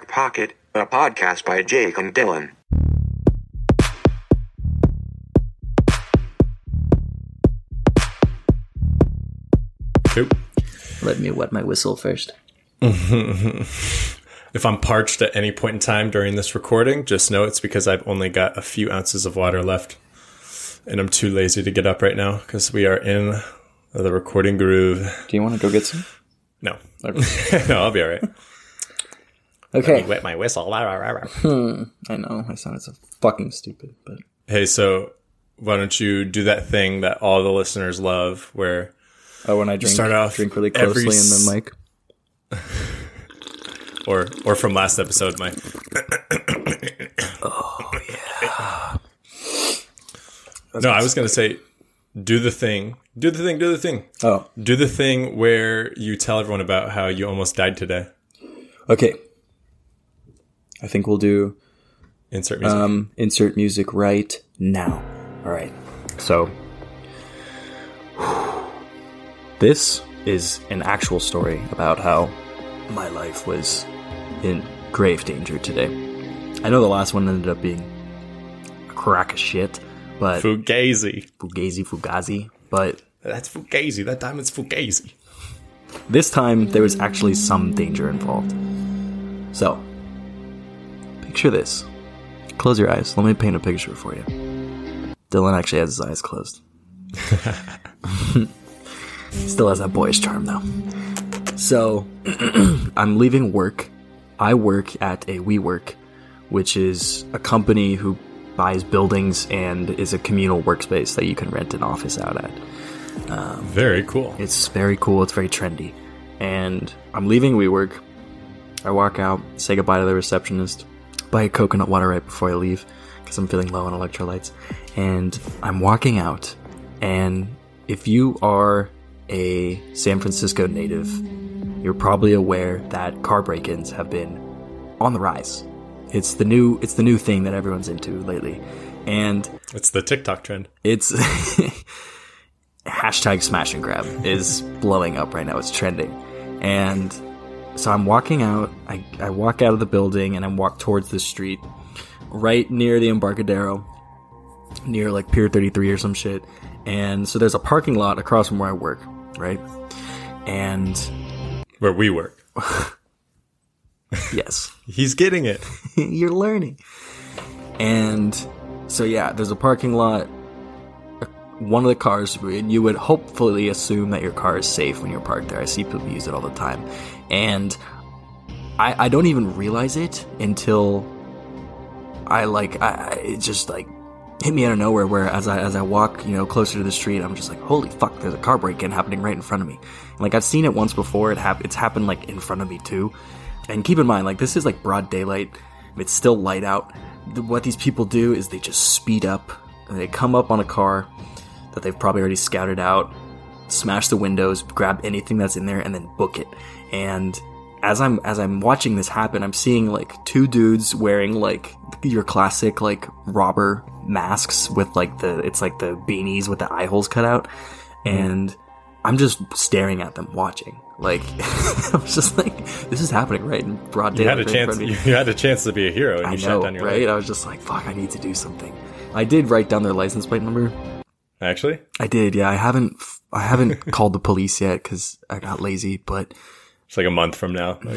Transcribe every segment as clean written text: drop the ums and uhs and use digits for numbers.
Back Pocket, a podcast by Jake and Dylan. Nope. Let me wet my whistle first. If I'm parched at any point in time during this recording, just know it's because I've only got a few ounces of water left. And I'm too lazy to get up right now because we are in the recording groove. Do you want to go get some? No. Okay. No, I'll be all right. Okay. Let me wet my whistle. Rah, rah, rah, rah. I know. I sounded so fucking stupid. But hey, so why don't you do that thing that all the listeners love where... Oh, when I drink, start off drink really closely in the mic. Or from last episode, my... Oh, yeah. No, I was going to say, do the thing. Oh. Do the thing where you tell everyone about how you almost died today. Okay. I think we'll do... Insert music. Insert music right now. All right. So... This is an actual story about how my life was in grave danger today. I know the last one ended up being a crack of shit, but... Fugazi. But... That's Fugazi. That time it's Fugazi. This time, there was actually some danger involved. So, picture this. Close your eyes. Let me paint a picture for you. Dylan actually has his eyes closed. Still has that boyish charm, though. So, I'm leaving work. I work at a WeWork, which is a company who buys buildings and is a communal workspace that you can rent an office out at. Very cool. It's very cool. It's very trendy. And I'm leaving WeWork. I walk out, say goodbye to the receptionist, buy a coconut water right before I leave because I'm feeling low on electrolytes. And I'm walking out, and if you are... a San Francisco native, you're probably aware that car break-ins have been on the rise. It's the new thing that everyone's into lately, and it's the TikTok trend. It's hashtag smash and grab is blowing up right now. It's trending, and so I'm walking out. I walk out of the building and I walk towards the street, right near the Embarcadero, near like Pier 33 or some shit. And so there's a parking lot across from where I work. Right? And... Where we work. Yes. He's getting it. You're learning. And so, yeah, there's a parking lot. One of the cars, and you would hopefully assume that your car is safe when you're parked there. I see people use it all the time. And I don't even realize it until it just hit me out of nowhere, where as I walk, closer to the street, I'm just like, holy fuck, there's a car break-in happening right in front of me. And, I've seen it once before. It's happened, in front of me, too. And keep in mind, this is, broad daylight. It's still light out. What these people do is they just speed up. And they come up on a car that they've probably already scouted out, smash the windows, grab anything that's in there, and then book it. And... As I'm watching this happen, I'm seeing two dudes wearing your classic robber masks with the beanies with the eye holes cut out, and I'm just staring at them watching. I was just this is happening right in broad daylight. You had a chance to be a hero, and I shot down your right? Life. I was just like, fuck, I need to do something. I did write down their license plate number. Actually, I did. Yeah, I haven't called the police yet because I got lazy, but. It's a month from now. By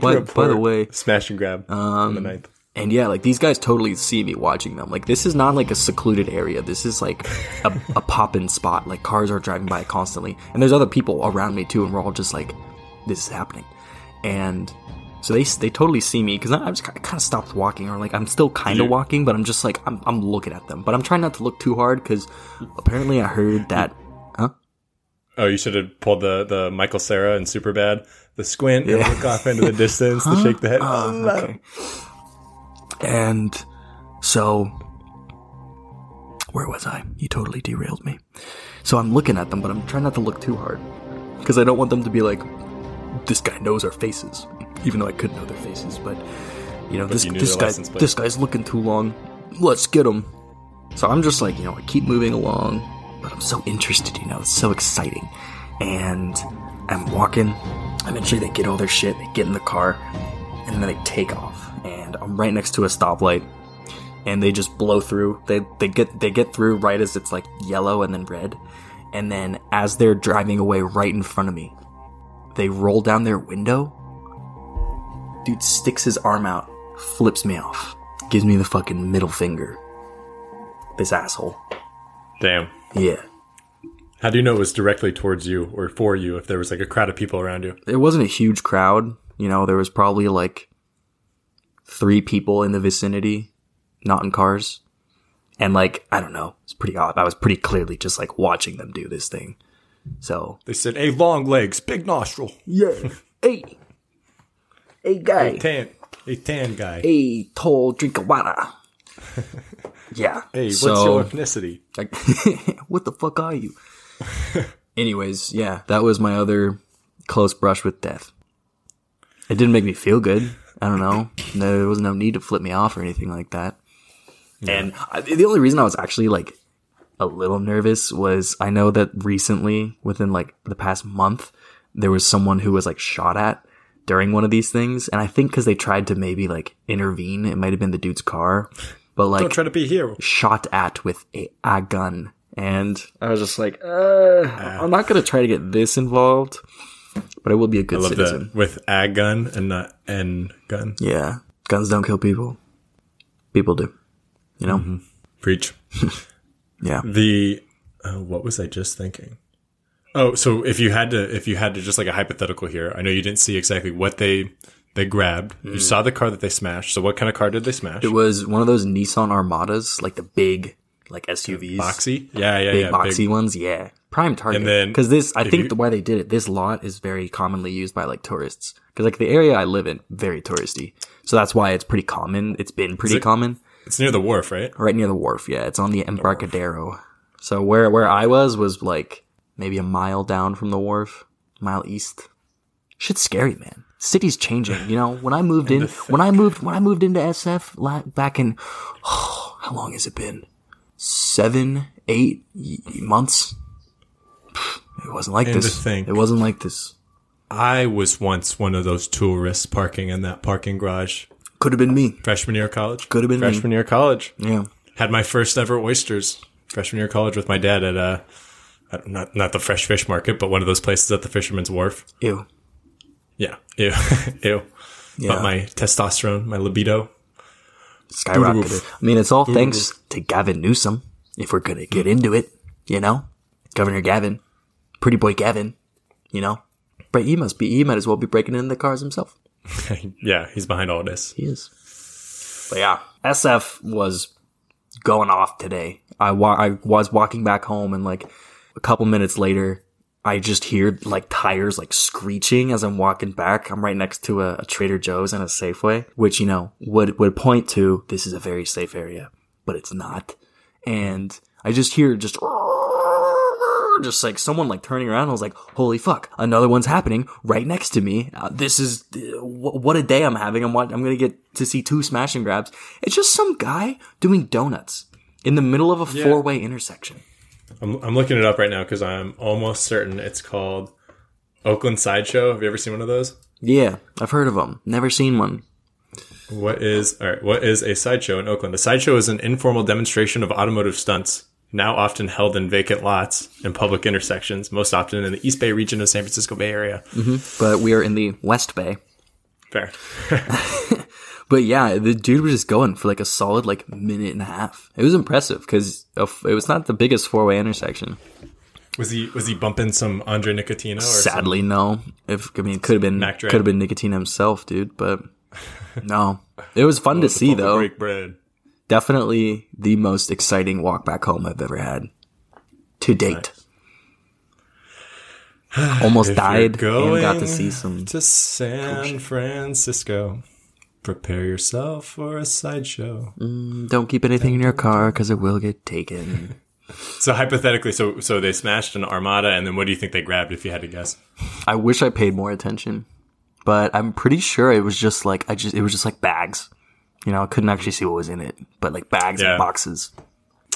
the way, smash and grab on the 9th. And yeah, these guys totally see me watching them. This is not a secluded area. This is a pop-in spot. Cars are driving by constantly. And there's other people around me too. And we're all just this is happening. And so they totally see me because I kind of stopped walking. Or I'm still kind of walking, but I'm just I'm looking at them. But I'm trying not to look too hard because apparently I heard that. Huh? Oh, you should have pulled the Michael Cera and Superbad. The squint, yeah. And look off into the distance, huh? To shake the head. Okay. And so, where was I? You totally derailed me. So I'm looking at them, but I'm trying not to look too hard. Because I don't want them to be this guy knows our faces. Even though I could know their faces. But, this guy's looking too long. Let's get him. So I'm just I keep moving along. But I'm so interested, It's so exciting. And I'm walking. Eventually they get all their shit, they get in the car, and then they take off, and I'm right next to a stoplight, and they just blow through. They get through right as it's like yellow and then red, and then as they're driving away right in front of me, they roll down their window. Dude sticks his arm out, flips me off, gives me the fucking middle finger. This asshole. Damn. Yeah. How do you know it was directly towards you or for you if there was like a crowd of people around you? It wasn't a huge crowd. You know, there was probably like 3 people in the vicinity, not in cars. And like, I don't know. It's pretty odd. I was pretty clearly just like watching them do this thing. So they said, hey, long legs, big nostril. Yeah. Hey. Hey, guy. Hey, tan guy. Hey, tall drink of water. Yeah. Hey, what's your ethnicity? Like, what the fuck are you? Anyways, yeah, that was my other close brush with death. It didn't make me feel good. I don't know. There was no need to flip me off or anything like that. Yeah. And the only reason I was actually like a little nervous was I know that recently, within like the past month, there was someone who was like shot at during one of these things, and I think because they tried to maybe like intervene, it might have been the dude's car, but like don't try to be a hero. Shot at with a gun, and I was just like, I'm not gonna try to get this involved, but I will be a good citizen. That. With a gun and not an gun. Yeah, guns don't kill people. People do, you know. Mm-hmm. Preach. Yeah. What was I just thinking? Oh, so if you had to just like a hypothetical here, I know you didn't see exactly what they grabbed. Mm. You saw the car that they smashed. So what kind of car did they smash? It was one of those Nissan Armadas, like the big like SUVs. Boxy? Yeah. Big boxy ones, yeah. Prime target. Because this, I think why they did it, this lot is very commonly used by like tourists. Because like the area I live in, very touristy. So that's why it's pretty common. It's been pretty common. It's near the wharf, right? Right near the wharf, yeah. It's on the Embarcadero. So where I was like maybe a mile down from the wharf, mile east. Shit's scary, man. City's changing, you know. When I moved in, when I moved into SF back in, how long has it been? 7, 8 months. It wasn't like this. It wasn't like this. I was once one of those tourists parking in that parking garage. Could have been me. Freshman year of college. Could have been freshman year of college. Yeah. Had my first ever oysters. Freshman year of college with my dad at not the fresh fish market, but one of those places at the Fisherman's Wharf. Ew. Yeah. Ew. Ew. Yeah. But my testosterone, my libido skyrocketed. Oof. I mean, it's all thanks to Gavin Newsom, if we're going to get into it, you know? Governor Gavin. Pretty boy Gavin, you know? But he might as well be breaking into the cars himself. Yeah, he's behind all this. He is. But yeah, SF was going off today. I was walking back home and like a couple minutes later, I just hear like tires like screeching as I'm walking back. I'm right next to a Trader Joe's and a Safeway, which, you know, would point to this is a very safe area, but it's not. And I just hear just like someone like turning around. I was like, holy fuck, another one's happening right next to me. This is what a day I'm having. I'm going to get to see 2 smash and grabs. It's just some guy doing donuts in the middle of a four-way intersection. I'm looking it up right now because I'm almost certain it's called Oakland Sideshow. Have you ever seen one of those? Yeah, I've heard of them. Never seen one. What is a sideshow in Oakland? A sideshow is an informal demonstration of automotive stunts, now often held in vacant lots and public intersections, most often in the East Bay region of San Francisco Bay Area. Mm-hmm. But we are in the West Bay. Fair. But yeah, the dude was just going for like a solid like minute and a half. It was impressive because it was not the biggest four-way intersection. Was he bumping some Andre Nicotino? Or sadly, no. It could have been Nicotino himself, dude. But no, it was fun to see though. Break bread. Definitely the most exciting walk back home I've ever had to date. Right. Almost died and got to see some to San Francisco. Prepare yourself for a sideshow. Don't keep anything in your car because it will get taken. So hypothetically, so they smashed an Armada, and then what do you think they grabbed if you had to guess? I wish I paid more attention, but I'm pretty sure it was just like it was just like bags. You know, I couldn't actually see what was in it, but like bags and boxes.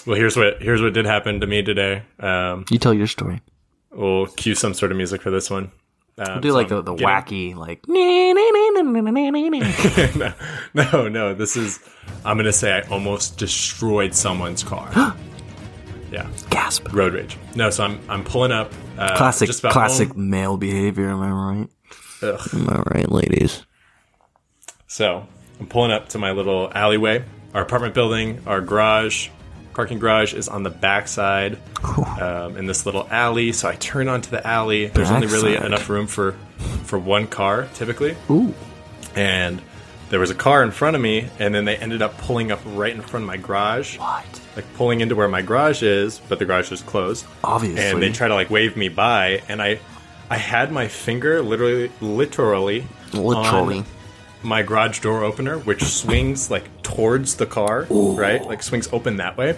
Well, here's what did happen to me today. You tell your story. We'll cue some sort of music for this one. We'll do so like the wacky like. No. This is. I'm gonna say I almost destroyed someone's car. Yeah. Gasp. Road rage. No. So I'm pulling up. Classic home. Male behavior. Am I right? Ugh. Am I right, ladies? So I'm pulling up to my little alleyway. Our apartment building, our garage, parking garage is on the backside in this little alley. So I turn onto the alley. There's only really enough room for one car typically. Ooh. And there was a car in front of me, and then they ended up pulling up right in front of my garage. What? Like pulling into where my garage is, but the garage is closed. Obviously. And they try to like wave me by, and I had my finger literally on my garage door opener, which swings like towards the car. Ooh. Right? Like swings open that way.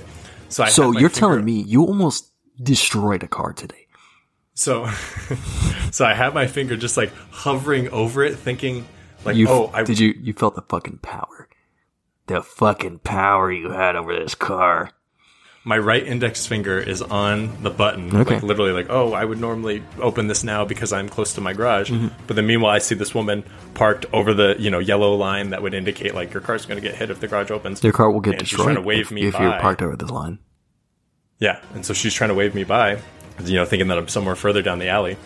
So you're telling me you almost destroyed a car today. So I had my finger just like hovering over it, thinking like, you felt the fucking power. The fucking power you had over this car. My right index finger is on the button, like literally like, oh, I would normally open this now because I'm close to my garage. Mm-hmm. But then meanwhile, I see this woman parked over the, yellow line that would indicate like your car's going to get hit if the garage opens. Your car will get destroyed. She's trying to wave me by. If you're parked over this line. Yeah. And so she's trying to wave me by, thinking that I'm somewhere further down the alley.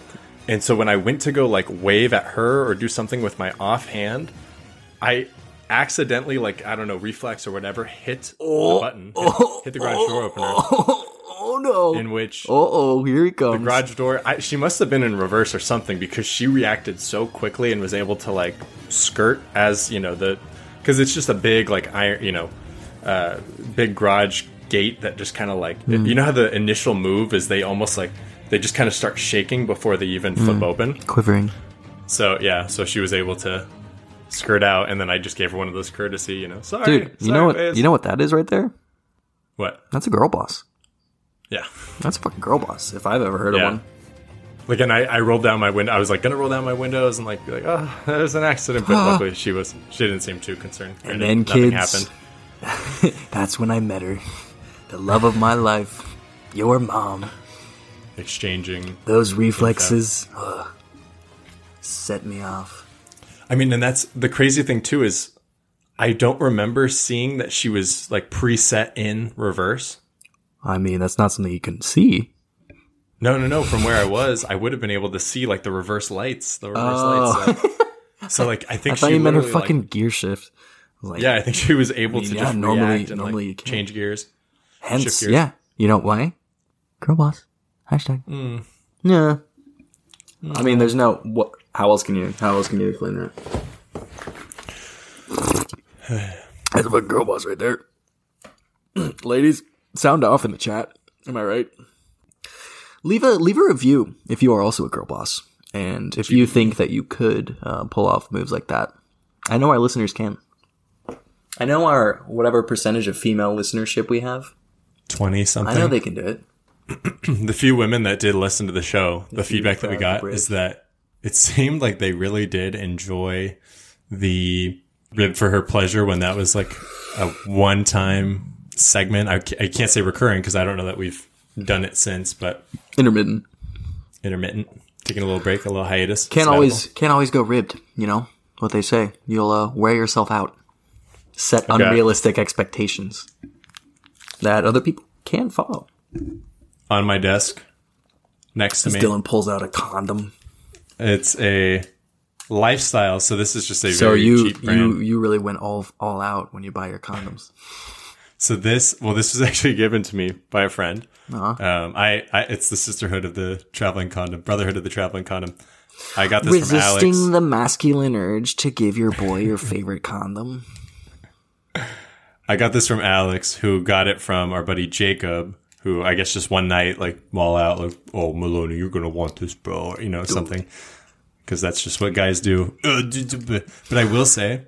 And so when I went to go like wave at her or do something with my offhand, I accidentally, like, I don't know, reflex or whatever, hit the garage door opener. Oh no. In which... Uh-oh, here he comes. The garage door... she must have been in reverse or something, because she reacted so quickly and was able to, like, skirt as, because it's just a big, like, iron, big garage gate that just kind of, like... You know how the initial move is they almost, like, they just kind of start shaking before they even flip open? Quivering. So, yeah. So she was able to... skirt out, and then I just gave her one of those courtesy, sorry. Dude, you know what that is right there? What? That's a girl boss. Yeah. That's a fucking girl boss, if I've ever heard of one. Like, and I rolled down my window. I was, like, going to roll down my windows and, like, be like, oh, that was an accident. But luckily, she didn't seem too concerned. And then, kids, happened. That's when I met her. The love of my life. Your mom. Exchanging. Those reflexes set me off. I mean, and that's the crazy thing, too, is I don't remember seeing that she was, like, preset in reverse. I mean, that's not something you can see. No. From where I was, I would have been able to see, like, the reverse lights. So, like, I think I thought you meant her fucking gear shift. Like, yeah, I think she was able to just normally, like, change gears. Hence, shift gears. Yeah. You know why? Girl boss. Hashtag. Mm. Yeah. I mean, there's no... what. How else can you explain that? That's a fucking girl boss right there. Ladies, sound off in the chat. Am I right? Leave a review if you are also a girl boss, and if you think that you could pull off moves like that. I know our listeners can. I know our whatever percentage of female listenership we have. 20 something. I know they can do it. The few women that did listen to the show, the feedback that we got is that it seemed like they really did enjoy the rib for her pleasure when that was like a one-time segment. I can't say recurring because I don't know that we've done it since, but intermittent, taking a little break, a little hiatus. Can't always go ribbed. You know what they say? You'll wear yourself out. Set unrealistic expectations that other people can follow. On my desk, next to me, Dylan pulls out a condom. It's a lifestyle, so this is just a cheap brand. You really went all out when you buy your condoms. So this was actually given to me by a friend. Uh-huh. It's the sisterhood of the traveling condom, brotherhood of the traveling condom. I got this from Alex. Resisting the masculine urge to give your boy your favorite condom. I got this from Alex, who got it from our buddy Jacob. Who I guess just one night, like, all out, like, oh, Maloney, you're going to want this, bro, or, something. Because that's just what guys do. But I will say,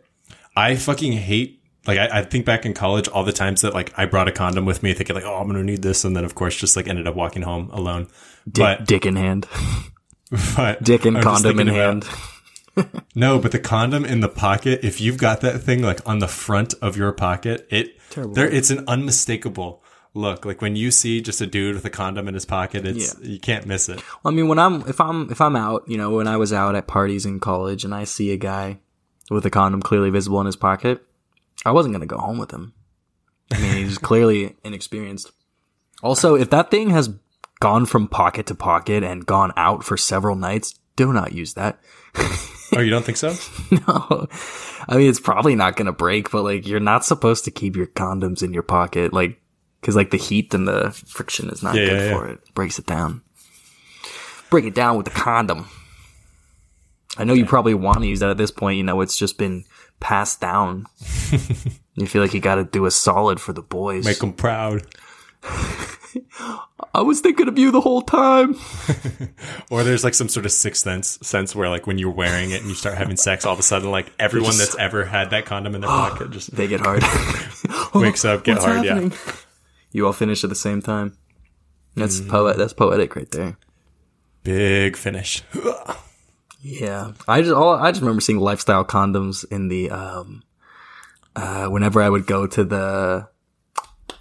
I fucking hate, like, I think back in college all the times that, like, I brought a condom with me thinking, like, oh, I'm going to need this. And then, of course, just, like, ended up walking home alone. Dick in hand. Dick and condom in hand. No, but the condom in the pocket, if you've got that thing, like, on the front of your pocket, it's an unmistakable... look. Like when you see just a dude with a condom in his pocket, it's you can't miss it. Well, I mean, when if I'm out, you know, when I was out at parties in college and I see a guy with a condom clearly visible in his pocket, I wasn't going to go home with him. I mean, he's clearly inexperienced. Also, if that thing has gone from pocket to pocket and gone out for several nights, do not use that. Oh, you don't think so? No. I mean, it's probably not going to break, but like, you're not supposed to keep your condoms in your pocket. Like, cause like the heat and the friction is not good for it. Breaks it down. Break it down with the condom. I know you probably want to use that at this point. You know, it's just been passed down. You feel like you got to do a solid for the boys. Make them proud. I was thinking of you the whole time. Or there's like some sort of sixth sense where like when you're wearing it and you start having sex, all of a sudden like everyone that's ever had that condom in their pocket just they get hard. Wakes up, get hard, happening? Yeah. You all finish at the same time. That's that's poetic right there. Big finish. Yeah. I just remember seeing lifestyle condoms in the whenever I would go to the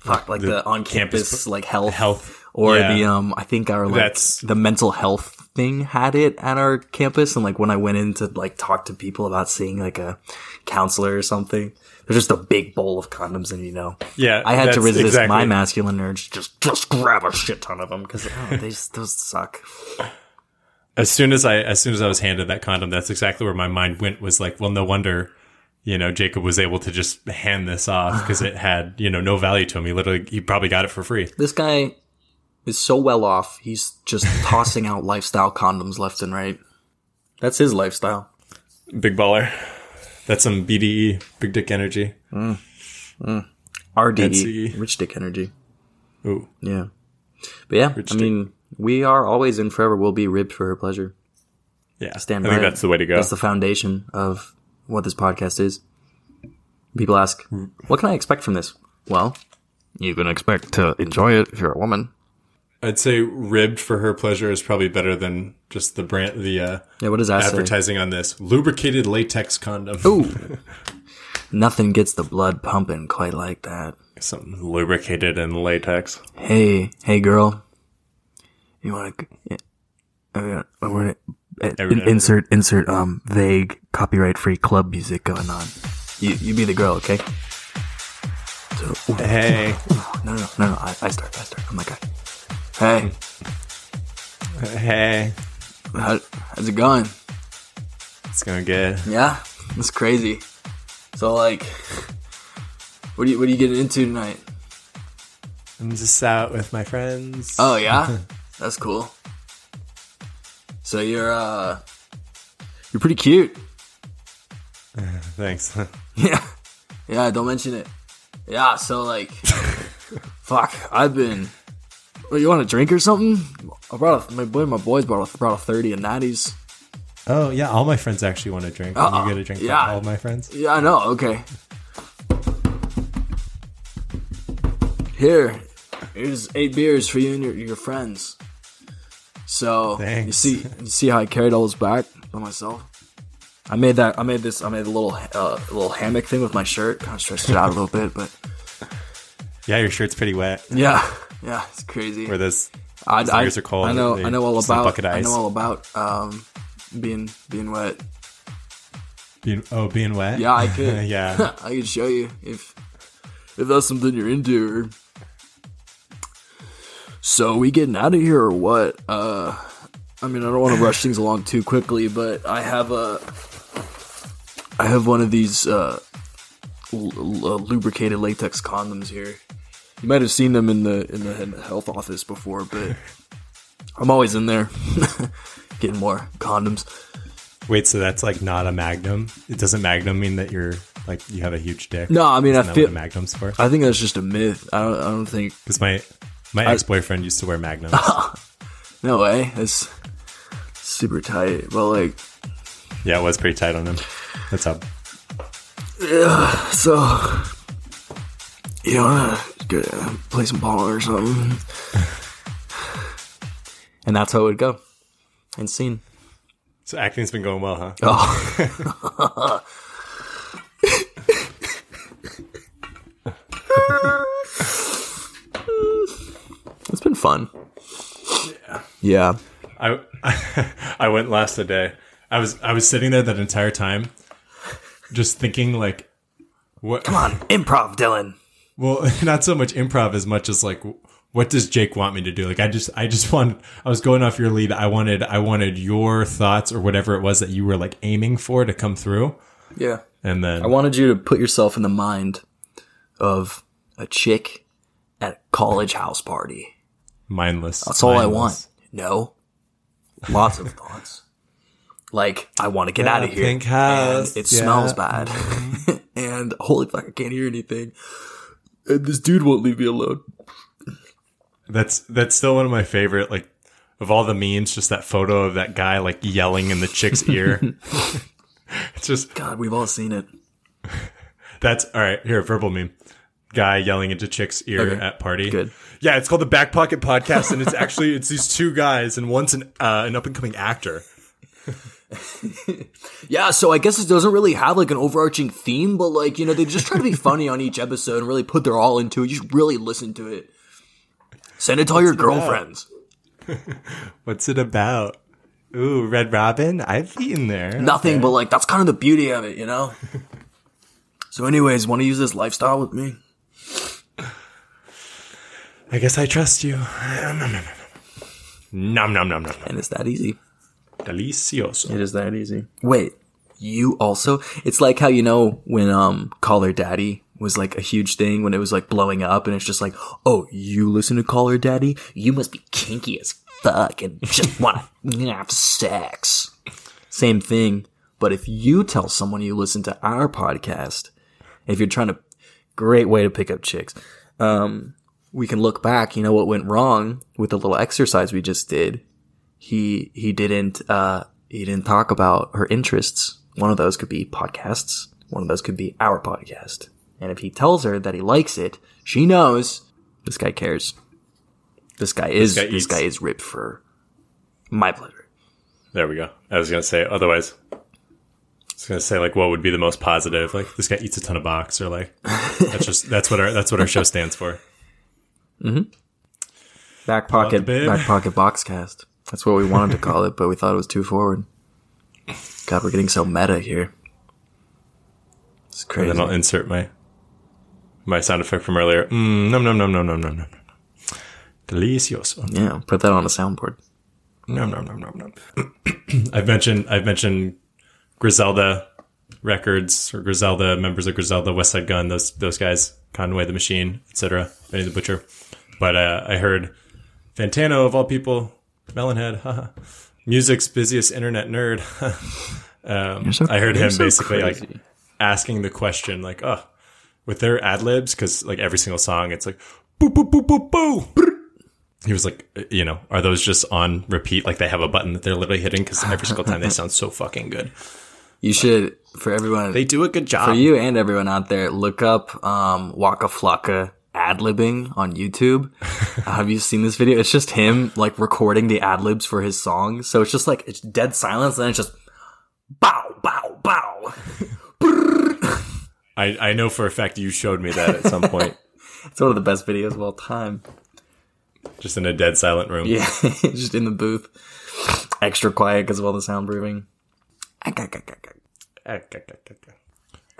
the on-campus like health or the I think our like the mental health thing had it at our campus, and like when I went in to like talk to people about seeing like a counselor or something, there's just a big bowl of condoms, and you know, I had to resist my masculine urge to just grab a shit ton of them because those suck. As soon as I was handed that condom, that's exactly where my mind went. Was like, well, no wonder. You know, Jacob was able to just hand this off because it had, you know, no value to him. He probably got it for free. This guy is so well off. He's just tossing out lifestyle condoms left and right. That's his lifestyle. Big baller. That's some BDE, big dick energy. RDE, NCE. Rich dick energy. Ooh. Yeah. But yeah, rich mean, we are always and forever will be ribbed for her pleasure. Yeah. Stand by. I think that's the way to go. That's the foundation of what this podcast is. People ask, what can I expect from this? Well, you can expect to enjoy it if you're a woman. I'd say ribbed for her pleasure is probably better than just the brand, what does that advertising say? On this. Lubricated latex condom. Ooh. Nothing gets the blood pumping quite like that. Something lubricated and latex. Hey girl. You want to... Insert vague copyright free club music going on. You be the girl, okay? So, ooh, hey. No. I start. I'm like, hey. How's it going? It's going good. Yeah? That's crazy. So like, what are you getting into tonight? I'm just out with my friends. Oh yeah? That's cool. So you're pretty cute. Thanks. Yeah. Don't mention it. Yeah. So like, fuck. I've been. Well, you want a drink or something? I brought my boys brought a 30 and 90s. Oh yeah, all my friends actually want a drink. You get a drink from all my friends. Yeah, I know. Okay. Here's 8 beers for you and your friends. So thanks. you see how I carried all this back by myself. I made a little hammock thing with my shirt. Kind of stretched it out a little bit, but yeah, your shirt's pretty wet. Yeah, it's crazy. Where those beers are cold. I know all about being wet. Being wet. Yeah, I could. Yeah, I could show you if that's something you're into. Or, so we getting out of here or what? I mean, I don't want to rush things along too quickly, but I have one of these lubricated latex condoms here. You might have seen them in the health office before, but I'm always in there getting more condoms. Wait, so that's like not a magnum? It doesn't magnum mean that you're like you have a huge dick? No, I mean isn't that what a magnum's for? I think that's just a myth. I don't think because my ex-boyfriend used to wear magnums. No way. It's super tight. Well, like... Yeah, it was pretty tight on him. That's up. Yeah, so... You want to go play some ball or something? And that's how it would go. And scene. So acting's been going well, huh? Oh. been fun. Yeah. I went last today. I was sitting there that entire time, just thinking like, what? Come on, improv, Dylan. Well, not so much improv as much as like, what does Jake want me to do? Like, I was going off your lead. I wanted your thoughts or whatever it was that you were like aiming for to come through. Yeah. And then I wanted you to put yourself in the mind of a chick at a college house party. Mindless. That's all I want. No. Lots of thoughts. Like, I want to get out of here. Pink house. It smells bad. And holy fuck, I can't hear anything. And this dude won't leave me alone. That's still one of my favorite, like, of all the memes, just that photo of that guy, like, yelling in the chick's ear. It's just... God, we've all seen it. That's... All right, here, verbal meme. Guy yelling into chick's ear at party. Good. Yeah, it's called the Back Pocket Podcast, and it's actually... It's these two guys, and one's an up-and-coming actor. Yeah, so I guess it doesn't really have like an overarching theme, but like, you know, they just try to be funny on each episode and really put their all into it. You should really listen to it. Send it to all your girlfriends. What's it about? Ooh, Red Robin? I've eaten there. Nothing, but like, that's kind of the beauty of it, you know? So anyways, want to use this lifestyle with me? I guess I trust you. Nom, nom, nom, nom, nom. And it's that easy. Delicioso. It is that easy. Wait, you also? It's like how, you know, when Call Her Daddy was like a huge thing, when it was like blowing up, and it's just like, oh, you listen to Call Her Daddy? You must be kinky as fuck and just want to have sex. Same thing. But if you tell someone you listen to our podcast, if you're trying to, great way to pick up chicks. We can look back, you know, what went wrong with the little exercise we just did. He didn't talk about her interests. One of those could be podcasts. One of those could be our podcast. And if he tells her that he likes it, she knows this guy cares. This guy is ripped for my pleasure. There we go. I was gonna say otherwise. I was gonna say like what would be the most positive? Like this guy eats a ton of box, or like that's what our show stands for. Mm-hmm. Back pocket boxcast. That's what we wanted to call it, but we thought it was too forward. God, we're getting so meta here. It's crazy. And then I'll insert my sound effect from earlier. Nom nom nom nom nom nom nom. Delicioso. Yeah, put that on a soundboard. Nom nom nom nom nom. I've mentioned Griselda Records or Griselda, members of Griselda, Westside Gun, those guys, Conway the Machine, etc. Benny the Butcher. But I heard Fantano of all people. Melonhead, haha. Music's busiest internet nerd. I heard him basically crazy. Like asking the question, like, oh, with their ad libs, because like every single song, it's like, boo, boo, boo, boo, boo. He was like, you know, are those just on repeat? Like they have a button that they're literally hitting because every single time they sound so fucking good. You should, for everyone, they do a good job. For you and everyone out there, look up Waka Flocka ad-libbing on YouTube. Have you seen this video? It's just him like recording the ad-libs for his song. So it's just like it's dead silence and it's just bow bow bow. I know for a fact you showed me that at some point. It's one of the best videos of all time. Just in a dead silent room. Yeah, just in the booth. Extra quiet because of all the soundproofing. All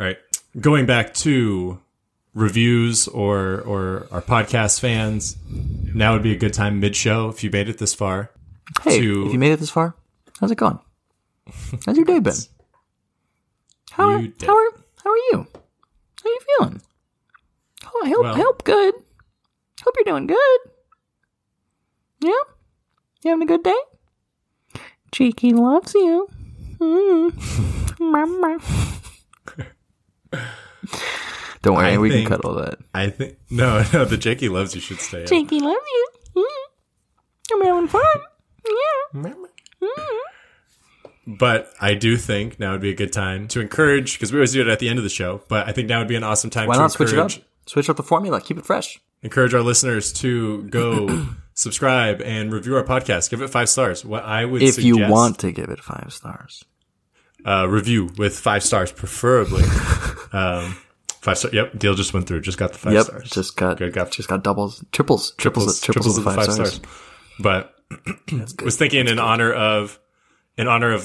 right. Going back to reviews or our podcast fans, now would be a good time mid-show if you made it this far. Hey, if you made it this far, how's it going? How's your day been? How are you? How are you feeling? Oh, I hope good. Hope you're doing good. Yeah? You having a good day? Jakey loves you. Mama. Don't worry, we can cut all that. I think no, the Jakey loves you should stay up. Jakey loves you. I'm having fun. Yeah. But I do think now would be a good time to encourage, because we always do it at the end of the show. But I think now would be an awesome time. Why not switch it up? Switch up the formula. Keep it fresh. Encourage our listeners to go subscribe and review our podcast. Give it 5 stars. What I would suggest, if you want to give it 5 stars, review with 5 stars preferably. 5-star. Yep, deal just went through. Just got the 5 yep, stars. Just got doubles, triples of the 5 stars. But was thinking in honor of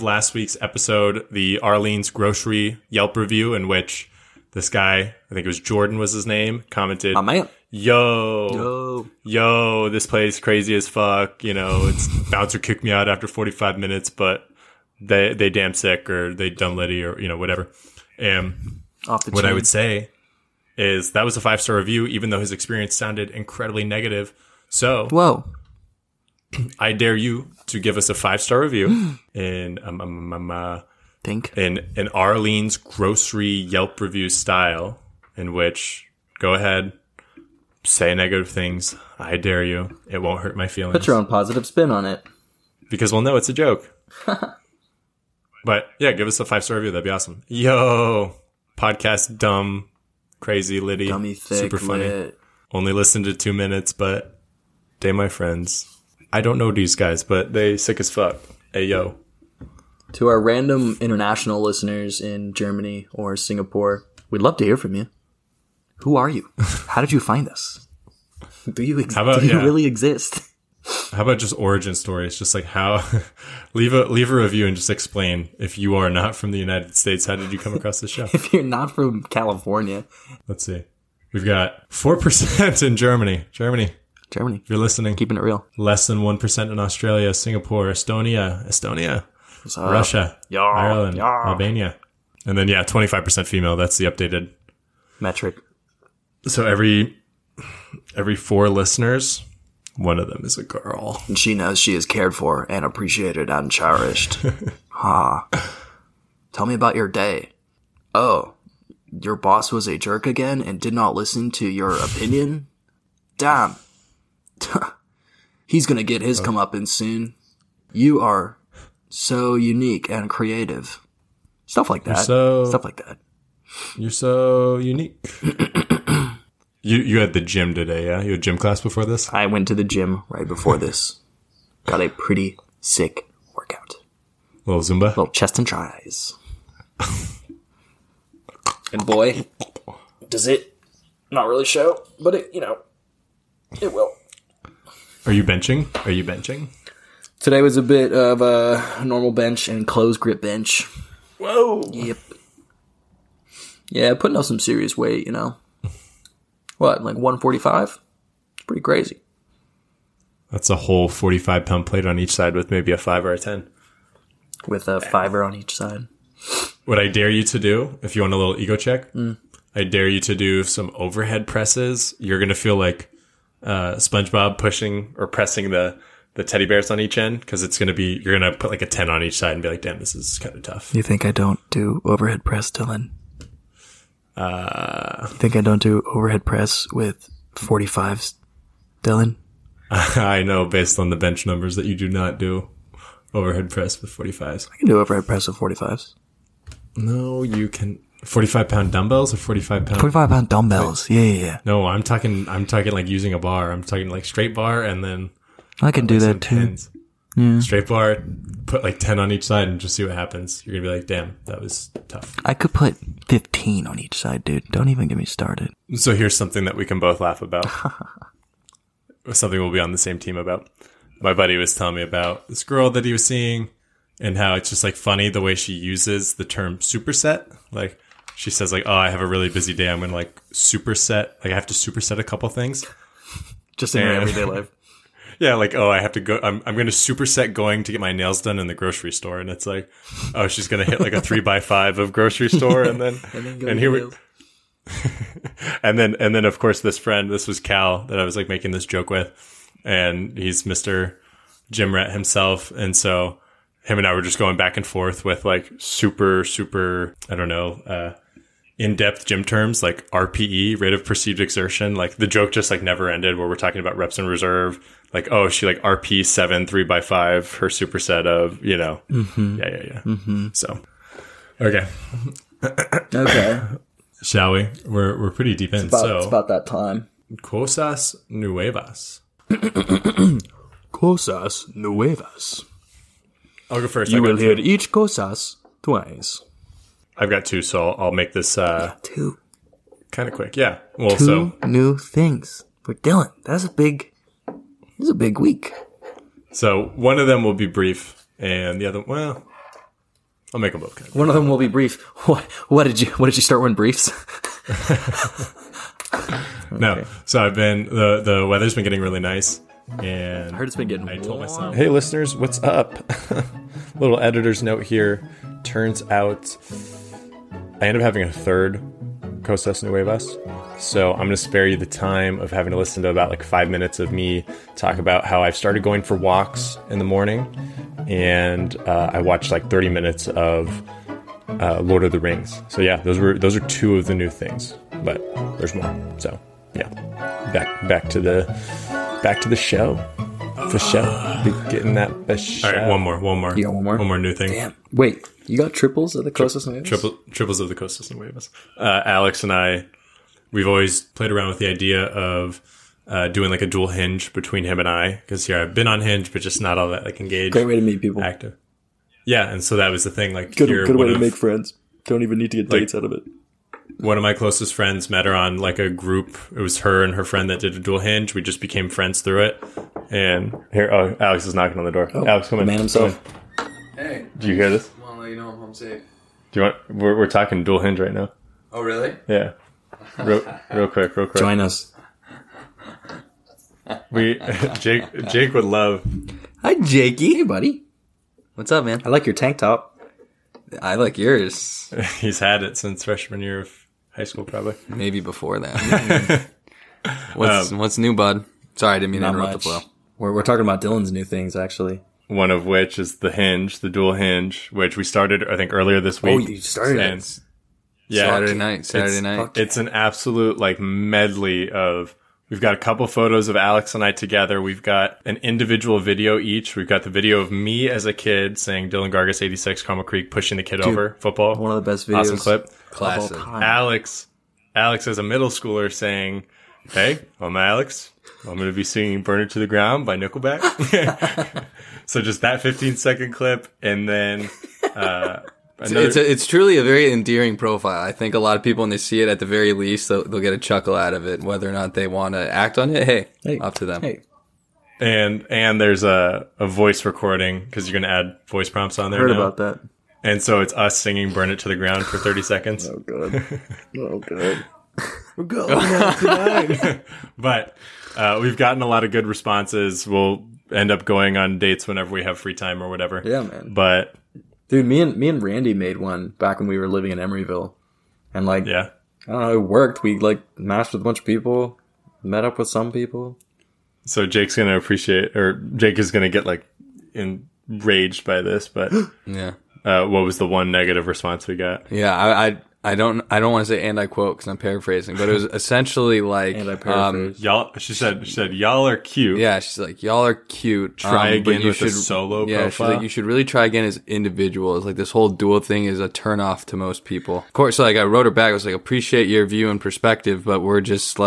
last week's episode, the Arlene's Grocery Yelp review, in which this guy, I think it was Jordan was his name, commented, "Oh man, yo, this place crazy as fuck. You know, it's bouncer kicked me out after 45 minutes, but they damn sick, or they dumb litty, or you know whatever." And what I would say is that was a 5-star review, even though his experience sounded incredibly negative. So, whoa, I dare you to give us a 5-star review in an Arlene's Grocery Yelp review style, in which go ahead, say negative things. I dare you. It won't hurt my feelings. Put your own positive spin on it, because we'll know it's a joke. But yeah, give us a 5-star review. That'd be awesome. Yo, podcast dumb, crazy, litty, dummy thick, super funny. Lit. Only listened to 2 minutes, but they my friends. I don't know these guys, but they sick as fuck. Hey, yo. To our random international listeners in Germany or Singapore, we'd love to hear from you. Who are you? How did you find us? Do you really exist? How about just origin stories? Just like how leave a review and just explain, if you are not from the United States, how did you come across this show? If you're not from California. Let's see. We've got 4% in Germany. Germany. If you're listening. Keeping it real. Less than 1% in Australia, Singapore, Estonia, Russia, Ireland, Albania. And then, 25% female. That's the updated metric. So every 4 listeners, one of them is a girl. And she knows she is cared for and appreciated and cherished. Tell me about your day. Oh, your boss was a jerk again and did not listen to your opinion? Damn. He's going to get his comeuppance soon. You are so unique and creative. Stuff like that. You're so unique. You had the gym today, yeah? You had gym class before this? I went to the gym right before this. Got a pretty sick workout. Little Zumba? Little chest and tries. And boy, does it not really show, but it will. Are you benching? Today was a bit of a normal bench and closed grip bench. Whoa. Yep. Yeah, putting on some serious weight, What, like 145? It's pretty crazy. That's a whole 45-pound plate on each side with maybe a 5 or a 10. With a fiver on each side. What I dare you to do, if you want a little ego check, I dare you to do some overhead presses. You're going to feel like SpongeBob pushing or pressing the teddy bears on each end, because it's going to be, you're going to put like a 10 on each side and be like, damn, this is kind of tough. You think I don't do overhead press, Dylan? You think I don't do overhead press with 45s, Dylan? I know, based on the bench numbers, that you do not do overhead press with 45s. I can do overhead press with 45s. No, you can. 45-pound dumbbells or 45-pound? 45-pound dumbbells. Yeah. No, I'm talking like using a bar. I'm talking like straight bar, and then I can do that too. Yeah. Straight bar, put like 10 on each side and just see what happens. You're going to be like, damn, that was tough. I could put 15 on each side, dude. Don't even get me started. So here's something that we can both laugh about. Something we'll be on the same team about. My buddy was telling me about this girl that he was seeing and how it's just like funny the way she uses the term superset. Like she says like, oh, I have a really busy day. I'm going to like superset. Like I have to superset a couple things. Just in your everyday life. Yeah, like, oh, I have to go. I'm going to superset going to get my nails done in the grocery store. And it's like, oh, she's going to hit like a 3x5 of grocery store. And then, and then of course, this friend, this was Cal that I was like making this joke with. And he's Mr. Gym Rat himself. And so him and I were just going back and forth with like super, I don't know, in-depth gym terms like RPE, rate of perceived exertion. Like the joke just like never ended, where we're talking about reps in reserve. Like, oh, she like RP 7 3x5 her superset of . Mm-hmm. So okay. Shall we? We're pretty deep in. It's about that time. Cosas nuevas. I'll go first. You will hear each cosas twice. I've got 2, so I'll make this. Kind of quick, yeah. Well, Two new things for Dylan. That's a big week. So one of them will be brief, and the other, well, I'll make them both. Kind of one of them will be brief. What did you start with briefs? No. Okay. So I've been the weather's been getting really nice, and I heard it's been getting. I told my son, "Hey listeners, what's up?" Little editor's note here. Turns out, I ended up having a third Costas Nuevas. So I'm going to spare you the time of having to listen to about 5 minutes of me talk about how I've started going for walks in the morning. And I watched 30 minutes of Lord of the Rings. So yeah, those are two of the new things, but there's more. So yeah, back to the show. For show. Getting that best show. All right, one more. You got one more? One more new thing. Damn. Wait. You got triples of the Costas Nuevas? Triples of the Costas Nuevas. Alex and I, we've always played around with the idea of doing a dual Hinge between him and I. Because here I've been on Hinge, but just not all that engaged. Great way to meet people. Active. Yeah, and so that was the thing. Good way to make friends. Don't even need to get dates out of it. One of my closest friends met her on a group. It was her and her friend that did a dual Hinge. We just became friends through it. And here, Alex is knocking on the door. Oh, Alex, come in. The man himself. Hey. Do you hear this? You know I'm home safe. Do you want? We're talking dual Hinge right now. Oh really? Yeah. Real quick. Join us. Jake would love. Hi, Jakey. Hey, buddy. What's up, man? I like your tank top. I like yours. He's had it since freshman year of high school, probably. Maybe before that. What's new, bud? Sorry, I didn't mean to interrupt the flow. We're talking about Dylan's new things, actually. One of which is the dual Hinge, which we started, I think, earlier this week. Oh, you started it. Yeah, Saturday night. It's an absolute medley of, we've got a couple photos of Alex and I together. We've got an individual video each. We've got the video of me as a kid saying Dylan Gargas 86 Carmel Creek, pushing the kid over football. One of the best videos. Awesome clip. Classic. Alex as a middle schooler saying, "Hey, I'm Alex. I'm going to be singing Burn It to the Ground by Nickelback." So just that 15-second clip, and then another... It's truly a very endearing profile. I think a lot of people, when they see it, at the very least, they'll get a chuckle out of it. Whether or not they want to act on it, hey, up to them. Hey. And there's a voice recording, because you're going to add voice prompts on there. Heard about that. And so it's us singing Burn It to the Ground for 30 seconds. Oh, God. We're going out tonight. But we've gotten a lot of good responses. We'll end up going on dates whenever we have free time or whatever. Yeah, man. But dude, me and Randy made one back when we were living in Emeryville, and I don't know, it worked. We matched with a bunch of people, met up with some people. So Jake's gonna Jake is gonna get enraged by this, but yeah. What was the one negative response we got? Yeah, I don't want to say, and I quote, because I'm paraphrasing, but it was essentially and I paraphrase. Y'all, she said, y'all are cute. Yeah, she's like, y'all are cute. Try again with a solo profile. She's like, you should really try again as individuals. This whole dual thing is a turnoff to most people. Of course, I wrote her back. I was like, appreciate your view and perspective, but we're just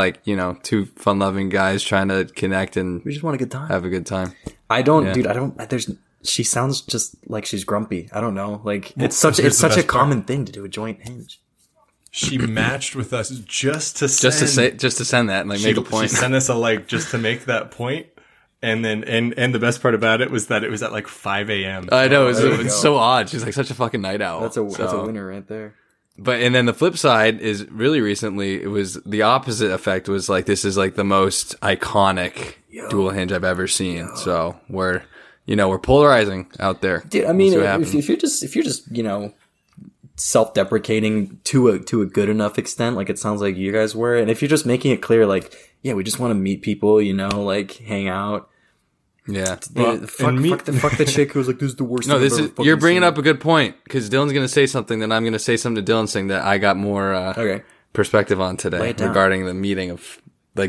two fun-loving guys trying to connect, and we just want a good time. Have a good time. She sounds just like she's grumpy. I don't know. It's such a common thing to do a joint Hinge. She matched with us just to send that and make a point. She sent us a just to make that point, and then and the best part about it was that it was at 5 a.m. I know it's so odd. She's such a fucking night owl. That's a winner right there. But and then the flip side is really recently it was the opposite effect was this is the most iconic dual Hinge I've ever seen. Yo. So we're polarizing out there. Dude, I mean, if you're just self-deprecating to a good enough extent, it sounds like you guys were, and if you're just making it clear, we just want to meet people, hang out. Yeah. Well, fuck the chick who was this is the worst. No, this is you're bringing up a good point, because Dylan's gonna say something, then I'm gonna say something to Dylan's thing that I got more perspective on today regarding the meeting of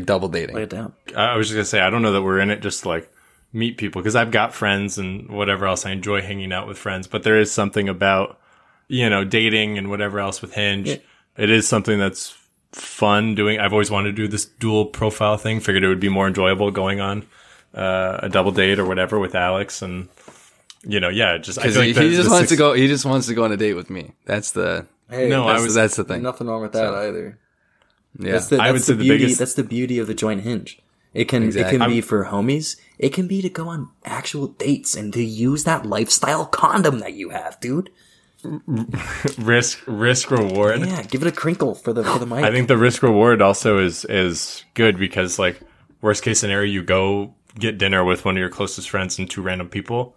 double dating. Lay it down. I was just gonna say I don't know that we're in it just to meet people, because I've got friends and whatever else. I enjoy hanging out with friends, but there is something about dating and whatever else with Hinge. Yeah. It is something that's fun doing. I've always wanted to do this dual profile thing. Figured it would be more enjoyable going on a double date or whatever with Alex, and He just wants to go on a date with me. That's the thing. Nothing wrong with that either. Yeah, I would say that's the biggest. That's the beauty of the joint Hinge. It can be for homies. It can be to go on actual dates and to use that lifestyle condom that you have, dude. risk reward. Yeah, give it a crinkle for the mic. I think the risk reward also is good because, like, worst case scenario, you go get dinner with one of your closest friends and two random people,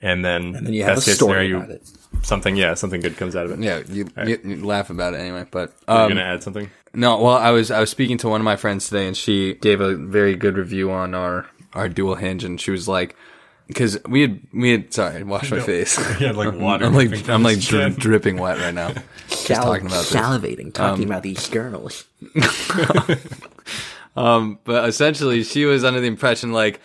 and then you have a story about it. Something good comes out of it. Yeah, you laugh about it anyway. But you're gonna add something? No. Well, I was speaking to one of my friends today, and she gave a very good review on our dual Hinge, and she was like, because we had sorry, wash my face. Yeah, like water. I'm like dripping wet right now. Just talking about salivating, talking about these girls. But essentially, she was under the impression like.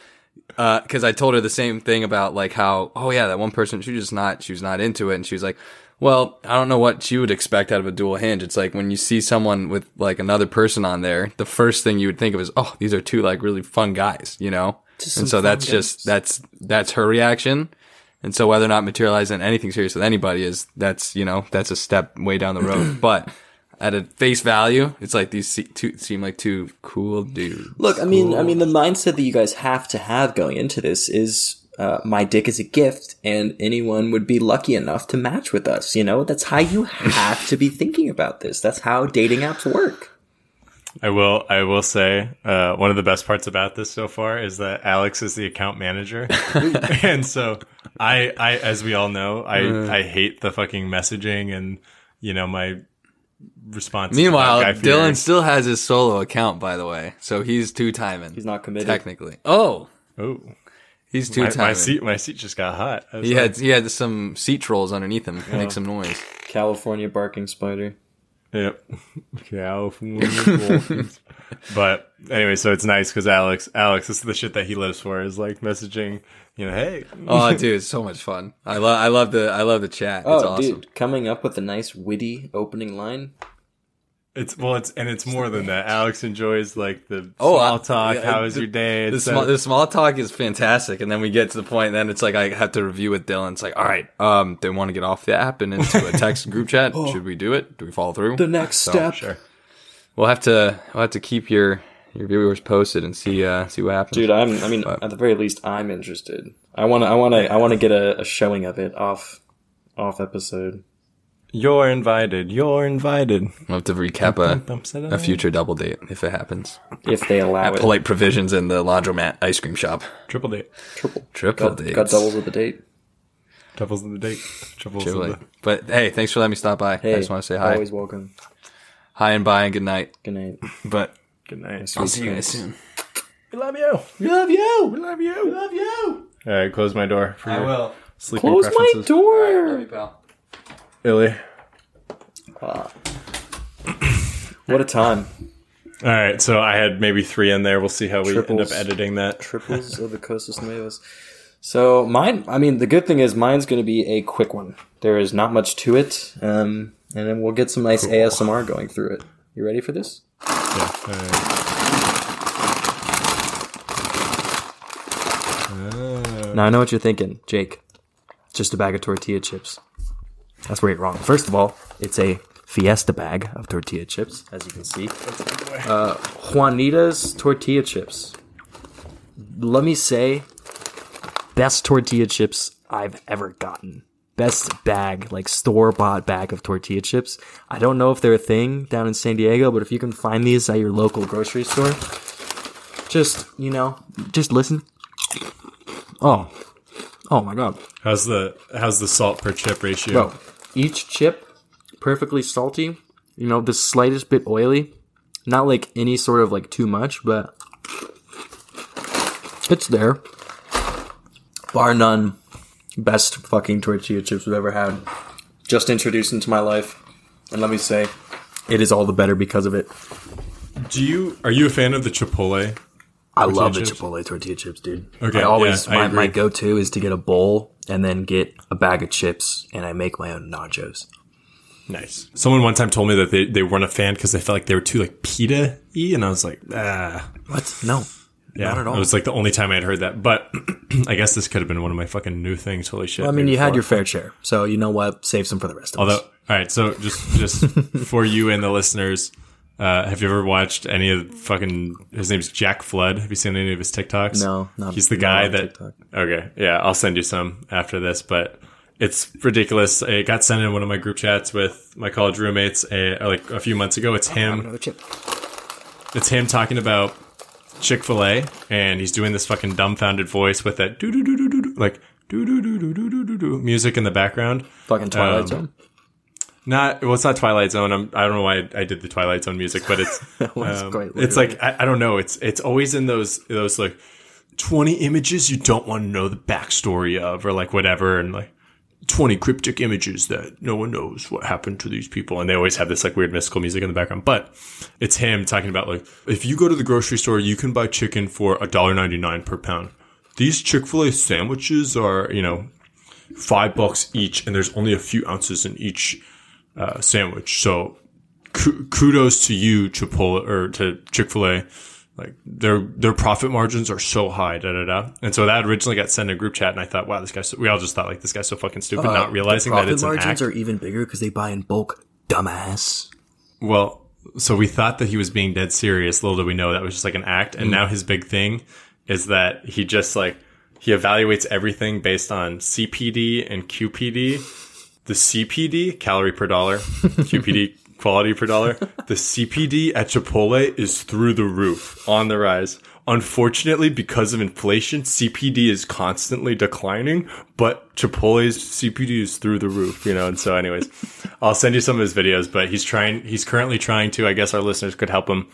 Because I told her the same thing about like how, oh yeah, that one person, she was not into it. And she was like, well, I don't know what she would expect out of a dual Hinge. It's like when you see someone with like another person on there, the first thing you would think of is, oh, these are two like really fun guys, you know? And so that's her reaction. And so whether or not materializing anything serious with anybody is that's a step way down the road. But at a face value, it's like these two seem like two cool dudes. Look, I mean, the mindset that you guys have to have going into this is my dick is a gift, and anyone would be lucky enough to match with us. You know, that's how you have to be thinking about this. That's how dating apps work. I will say one of the best parts about this so far is that Alex is the account manager, and so I, as we all know, I hate the fucking messaging and my. Response. Meanwhile, Dylan still has his solo account, by the way, so he's two-timing. He's not committed technically. Oh, he's two-timing. My seat just got hot. He had some seat trolls underneath him make some noise. California barking spider. Yep, California. But anyway, so it's nice because Alex, this is the shit that he lives for, is like messaging. Hey. Oh, dude, it's so much fun. I love the chat. It's awesome. Dude, coming up with a nice witty opening line. It's more than that. Alex enjoys like the small talk. How is your day? The small talk is fantastic, and then we get to the point. And then it's like I have to review with Dylan. It's like, all right, they want to get off the app and into a text group chat. Oh, should we do it? Do we follow through? The next step. Sure. We'll have to keep your viewers posted and see what happens. Dude, at the very least, I'm interested. I wanna get a showing of it off episode. You're invited. We'll have to recap a future double date if it happens. If they allow it. At Polite Provisions in the Laundromat Ice Cream Shop. Triple date. Got doubles of the date. Doubles of the date. But hey, thanks for letting me stop by. Hey, I just want to say hi. Always welcome. Hi and bye and good night. Good night. But good night. I'll see you guys soon. We love you. We love you. We love you. We love you. All right, close my door. I will. Close my door. All right, love you, pal. Illy. What a time. All right, so I had maybe three in there. We'll see how we end up editing that. Triples of the Costas Nuevas. So mine, the good thing is mine's going to be a quick one. There is not much to it. And then we'll get some nice ASMR going through it. You ready for this? Yeah. Now I know what you're thinking, Jake. Just a bag of tortilla chips. That's where you're wrong. First of all, it's a Fiesta bag of tortilla chips, as you can see. Juanita's tortilla chips. Let me say, best tortilla chips I've ever gotten. Best bag, like store-bought bag of tortilla chips. I don't know if they're a thing down in San Diego, but if you can find these at your local grocery store, just listen. Oh my God. How's the salt per chip ratio? Bro, each chip, perfectly salty, the slightest bit oily, not like any sort of like too much, but it's there. Bar none, best fucking tortilla chips I've ever had. Just introduced into my life. And let me say, it is all the better because of it. Are you a fan of the Chipotle? I love the Chipotle tortilla chips, dude. Okay, I always my go-to is to get a bowl and then get a bag of chips, and I make my own nachos. Nice. Someone one time told me that they weren't a fan because they felt like they were too like pita-y, and I was like, what? No, not at all. It was like the only time I had heard that, but I guess this could have been one of my fucking new things. Holy shit! Well, you had your fair share, so you know what? Save some for the rest of us. All right, so just for you and the listeners. Have you ever watched any of his name's Jack Flood. Have you seen any of his TikToks? No, not. He's the guy that, TikTok. Okay. Yeah. I'll send you some after this, but it's ridiculous. It got sent in one of my group chats with my college roommates a few months ago. It's him. It's him talking about Chick-fil-A, and he's doing this fucking dumbfounded voice with that do-do-do-do-do-do, like do-do-do-do-do-do-do music in the background. Fucking Twilight Zone. It's not Twilight Zone. I don't know why I did the Twilight Zone music, but it's it's like I don't know. It's always in those like 20 images you don't want to know the backstory of, or like whatever, and like 20 cryptic images that no one knows what happened to these people, and they always have this like weird mystical music in the background. But it's him talking about like if you go to the grocery store, you can buy chicken for $1.99 per pound. These Chick-fil-A sandwiches are $5 each, and there's only a few ounces in each. Sandwich. So kudos to you, Chipotle, or to Chick-fil-A. Like their profit margins are so high, da da da. And so that originally got sent in a group chat, and I thought, wow, this guy's. We all just thought like this guy's so fucking stupid, not realizing that it's an act. Profit margins are even bigger because they buy in bulk, dumbass. Well, so we thought that he was being dead serious. Little did we know that was just like an act. And now his big thing is that he just like he evaluates everything based on CPD and QPD. The CPD, calorie per dollar, QPD, quality per dollar. The CPD at Chipotle is through the roof, on the rise. Unfortunately, because of inflation, CPD is constantly declining, but Chipotle's CPD is through the roof, And so anyways, I'll send you some of his videos, but he's currently trying to, I guess our listeners could help him.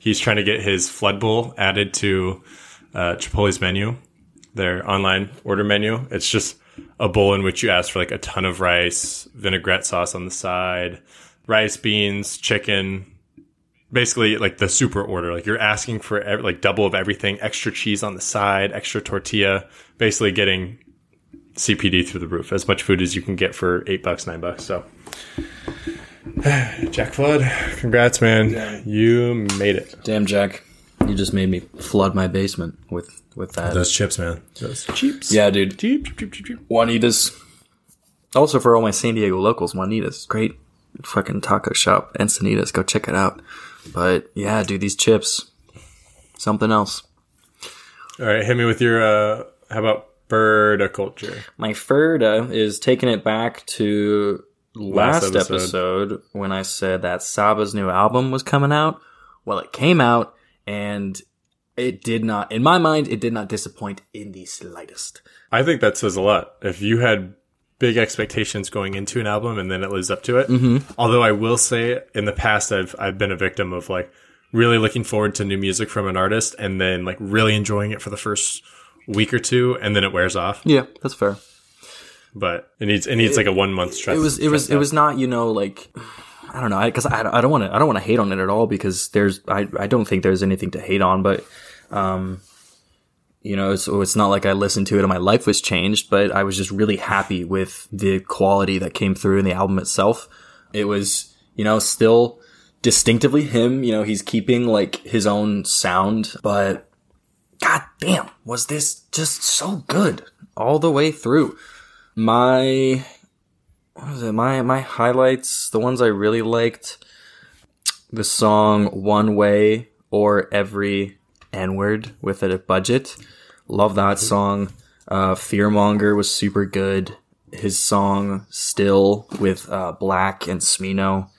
He's trying to get his Flood Bowl added to Chipotle's menu, their online order menu. It's just a bowl in which you ask for like a ton of rice, vinaigrette sauce on the side, rice, beans, chicken, basically like the super order. Like you're asking for like double of everything, extra cheese on the side, extra tortilla, basically getting CPD through the roof, as much food as you can get for $8, $9. So Jack Flood, congrats, man. Damn. You made it. Damn, Jack. You just made me flood my basement with that. Those chips, man. Those chips. Yeah, dude. Cheap. Juanita's. Also, for all my San Diego locals, Juanita's. Great fucking taco shop. Encinitas. Go check it out. But, yeah, dude, these chips. Something else. All right, hit me with your, how about Furda culture? My Furda is taking it back to last episode when I said that Saba's new album was coming out. Well, it came out. And it did not, in my mind, it did not disappoint in the slightest. I think that says a lot. If you had big expectations going into an album and then it lives up to it. Mm-hmm. Although I will say in the past, I've been a victim of like really looking forward to new music from an artist and then like really enjoying it for the first week or two. And then it wears off. Yeah, that's fair. But it needs like a 1 month stress. It was not, like... I don't know, because I don't want to hate on it at all because I don't think there's anything to hate on, but it's not like I listened to it and my life was changed, but I was just really happy with the quality that came through in the album itself. It was still distinctively him. He's keeping like his own sound, but goddamn, was this just so good all the way through. What was it? My highlights, the ones I really liked, the song One Way or Every N-Word with a Budget. Love that song. Fearmonger was super good. His song Still with Black and Smino.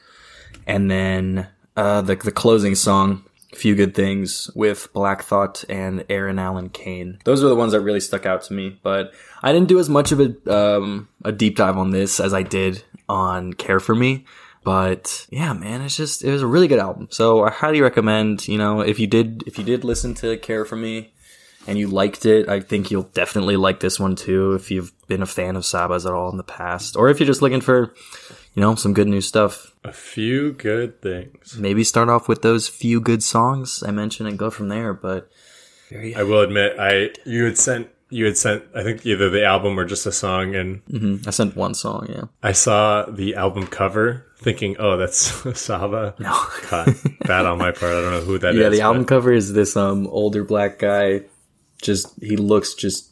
And then the closing song, Few Good Things with Black Thought and Aaron Allen Kane. Those are the ones that really stuck out to me, but I didn't do as much of a deep dive on this as I did on Care for Me. But yeah, man, it was a really good album. So I highly recommend, if you did listen to Care for Me and you liked it, I think you'll definitely like this one too. If you've been a fan of Saba's at all in the past, or if you're just looking for, some good new stuff. A few good things. Maybe start off with those few good songs I mentioned and go from there. But I will admit, you had sent I think either the album or just a song, and I sent one song. Yeah, I saw the album cover, thinking, oh, that's Saba. No, God, bad on my part. I don't know who that is. Yeah, the album cover is this older black guy. He looks just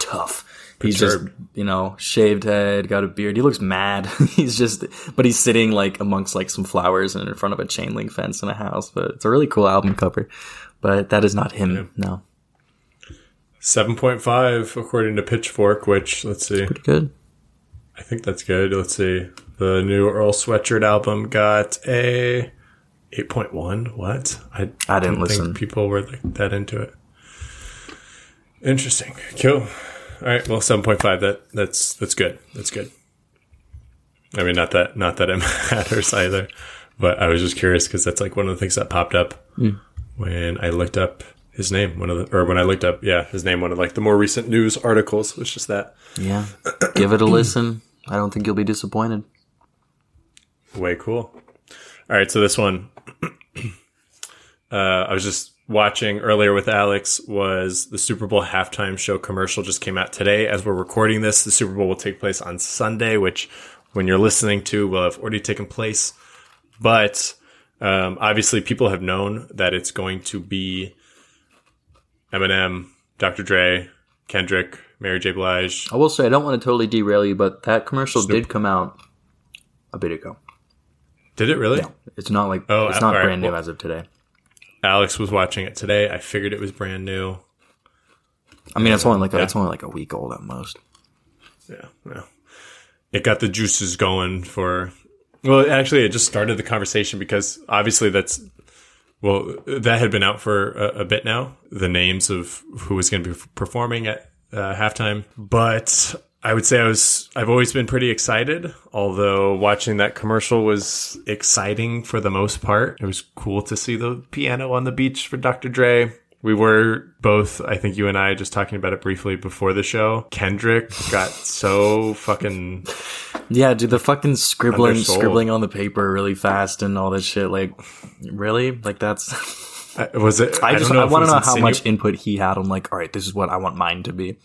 tough. He's just, you know, shaved head, got a beard. He looks mad. He's just, but he's sitting like amongst like some flowers and in front of a chain link fence in a house. But it's a really cool album cover. But that is not him. Yeah. No. 7.5 according to Pitchfork, which, let's see. That's pretty good. I think that's good. Let's see. The new Earl Sweatshirt album got a 8.1. What? I didn't listen. Think people were like that into it. Interesting. Cool. All right, well, 7.5. That's good. That's good. I mean, not that it matters either, but I was just curious because that's like one of the things that popped up when I looked up his name. One of like the more recent news articles. It was just that. Yeah, give it a listen. I don't think you'll be disappointed. Way cool. All right, so this one, I was just watching earlier with Alex was the Super Bowl halftime show commercial just came out today. As we're recording this, the Super Bowl will take place on Sunday, which when you're listening to will have already taken place. But obviously people have known that it's going to be Eminem, Dr. Dre, Kendrick, Mary J. Blige. I will say, I don't want to totally derail you, but that commercial did come out a bit ago. Did it really? Yeah. It's not like it's not brand new as of today. Alex was watching it today. I figured it was brand new. I mean, it's only like a week old at most. Yeah. It got the juices going for. Well, actually, it just started the conversation because obviously that had been out for a bit now. The names of who was going to be performing at halftime, but I would say I've always been pretty excited, although watching that commercial was exciting for the most part. It was cool to see the piano on the beach for Dr. Dre. We were both, I think you and I, just talking about it briefly before the show. Kendrick got so fucking... Yeah, dude, the fucking scribbling on the paper really fast and all this shit. Like, really? Like, that's... was it? I want to know how much input he had on, like, all right, this is what I want mine to be.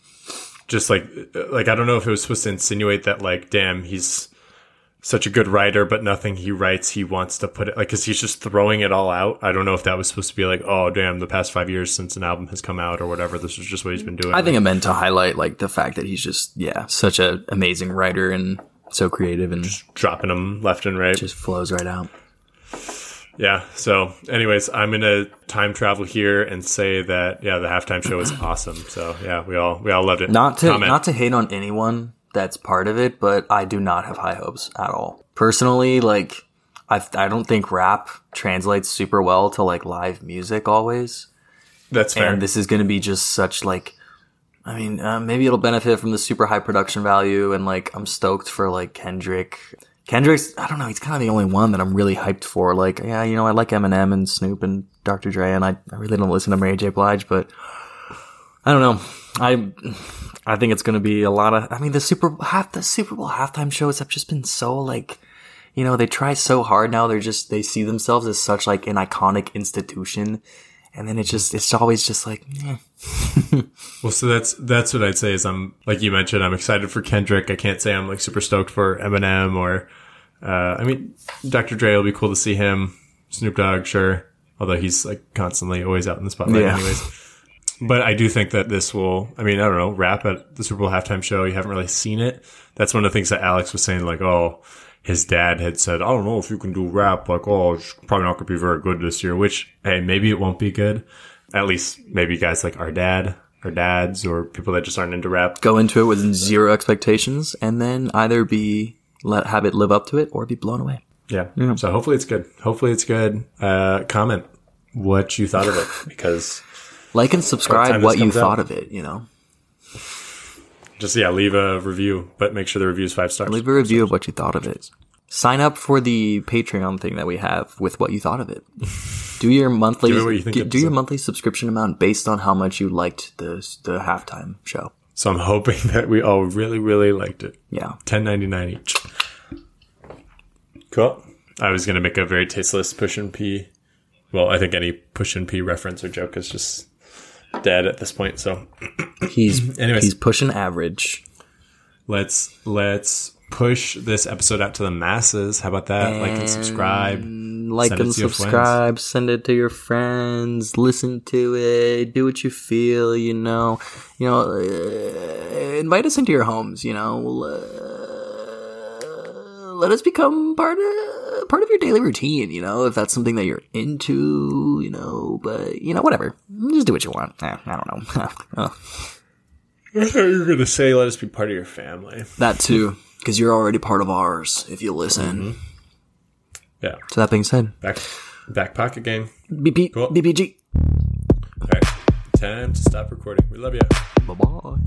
Just like I don't know if it was supposed to insinuate that, like, damn, he's such a good writer, but nothing he writes he wants to put it, like, because he's just throwing it all out. I don't know if that was supposed to be like, oh, damn, the past 5 years since an album has come out or whatever, this is just what he's been doing. I think it meant to highlight, like, the fact that he's just, yeah, such an amazing writer and so creative and just dropping them left and right. Just flows right out. Yeah. So anyways, I'm going to time travel here and say that, yeah, the halftime show is awesome. So yeah, we all loved it. Not to hate on anyone that's part of it, but I do not have high hopes at all. Personally, like, I don't think rap translates super well to, like, live music always. That's fair. And this is going to be just such, like, I mean, maybe it'll benefit from the super high production value. And, like, I'm stoked for, like, Kendrick's, I don't know, he's kind of the only one that I'm really hyped for. Like, yeah, you know, I like Eminem and Snoop and Dr. Dre, and I really don't listen to Mary J. Blige, but I don't know. I think it's going to be a lot of, I mean, the Super Bowl halftime shows have just been so, like, you know, they try so hard now. They see themselves as such, like, an iconic institution. And then it's always just like, eh. Well, so that's what I'd say is I'm, like you mentioned, I'm excited for Kendrick. I can't say I'm, like, super stoked for Eminem or, I mean, Dr. Dre will be cool to see him. Snoop Dogg, sure. Although he's, like, constantly always out in the spotlight anyways. But I do think that this will, I mean, I don't know, rap at the Super Bowl halftime show. You haven't really seen it. That's one of the things that Alex was saying, like, oh, his dad had said, I don't know if you can do rap. Like, oh, it's probably not going to be very good this year, which, hey, maybe it won't be good. At least maybe guys like our dad or dads or people that just aren't into rap go into it with zero expectations and then either have it live up to it or be blown away. Yeah. Yeah. So hopefully it's good. Comment what you thought of it because like and subscribe what you thought of it, you know. Just, yeah, leave a review, but make sure the review is 5 stars. Leave a review of what you thought of it. Sign up for the Patreon thing that we have with what you thought of it. Do your monthly subscription amount based on how much you liked the halftime show. So I'm hoping that we all really, really liked it. Yeah. $10.99 each. Cool. I was going to make a very tasteless Push and Pee. Well, I think any Push and Pee reference or joke is just... dead at this point, so he's pushing average. Let's push this episode out to the masses. How about that? And like and subscribe, send it to your friends, listen to it, do what you feel, you know, invite us into your homes, you know. Let us become part of your daily routine, you know, if that's something that you're into, you know. But, you know, whatever. Just do what you want. I don't know. I thought you were going to say let us be part of your family. That too, because you're already part of ours if you listen. Mm-hmm. Yeah. So that being said. Back pocket game. BP. Cool. BPG. All right. Time to stop recording. We love you. Bye-bye.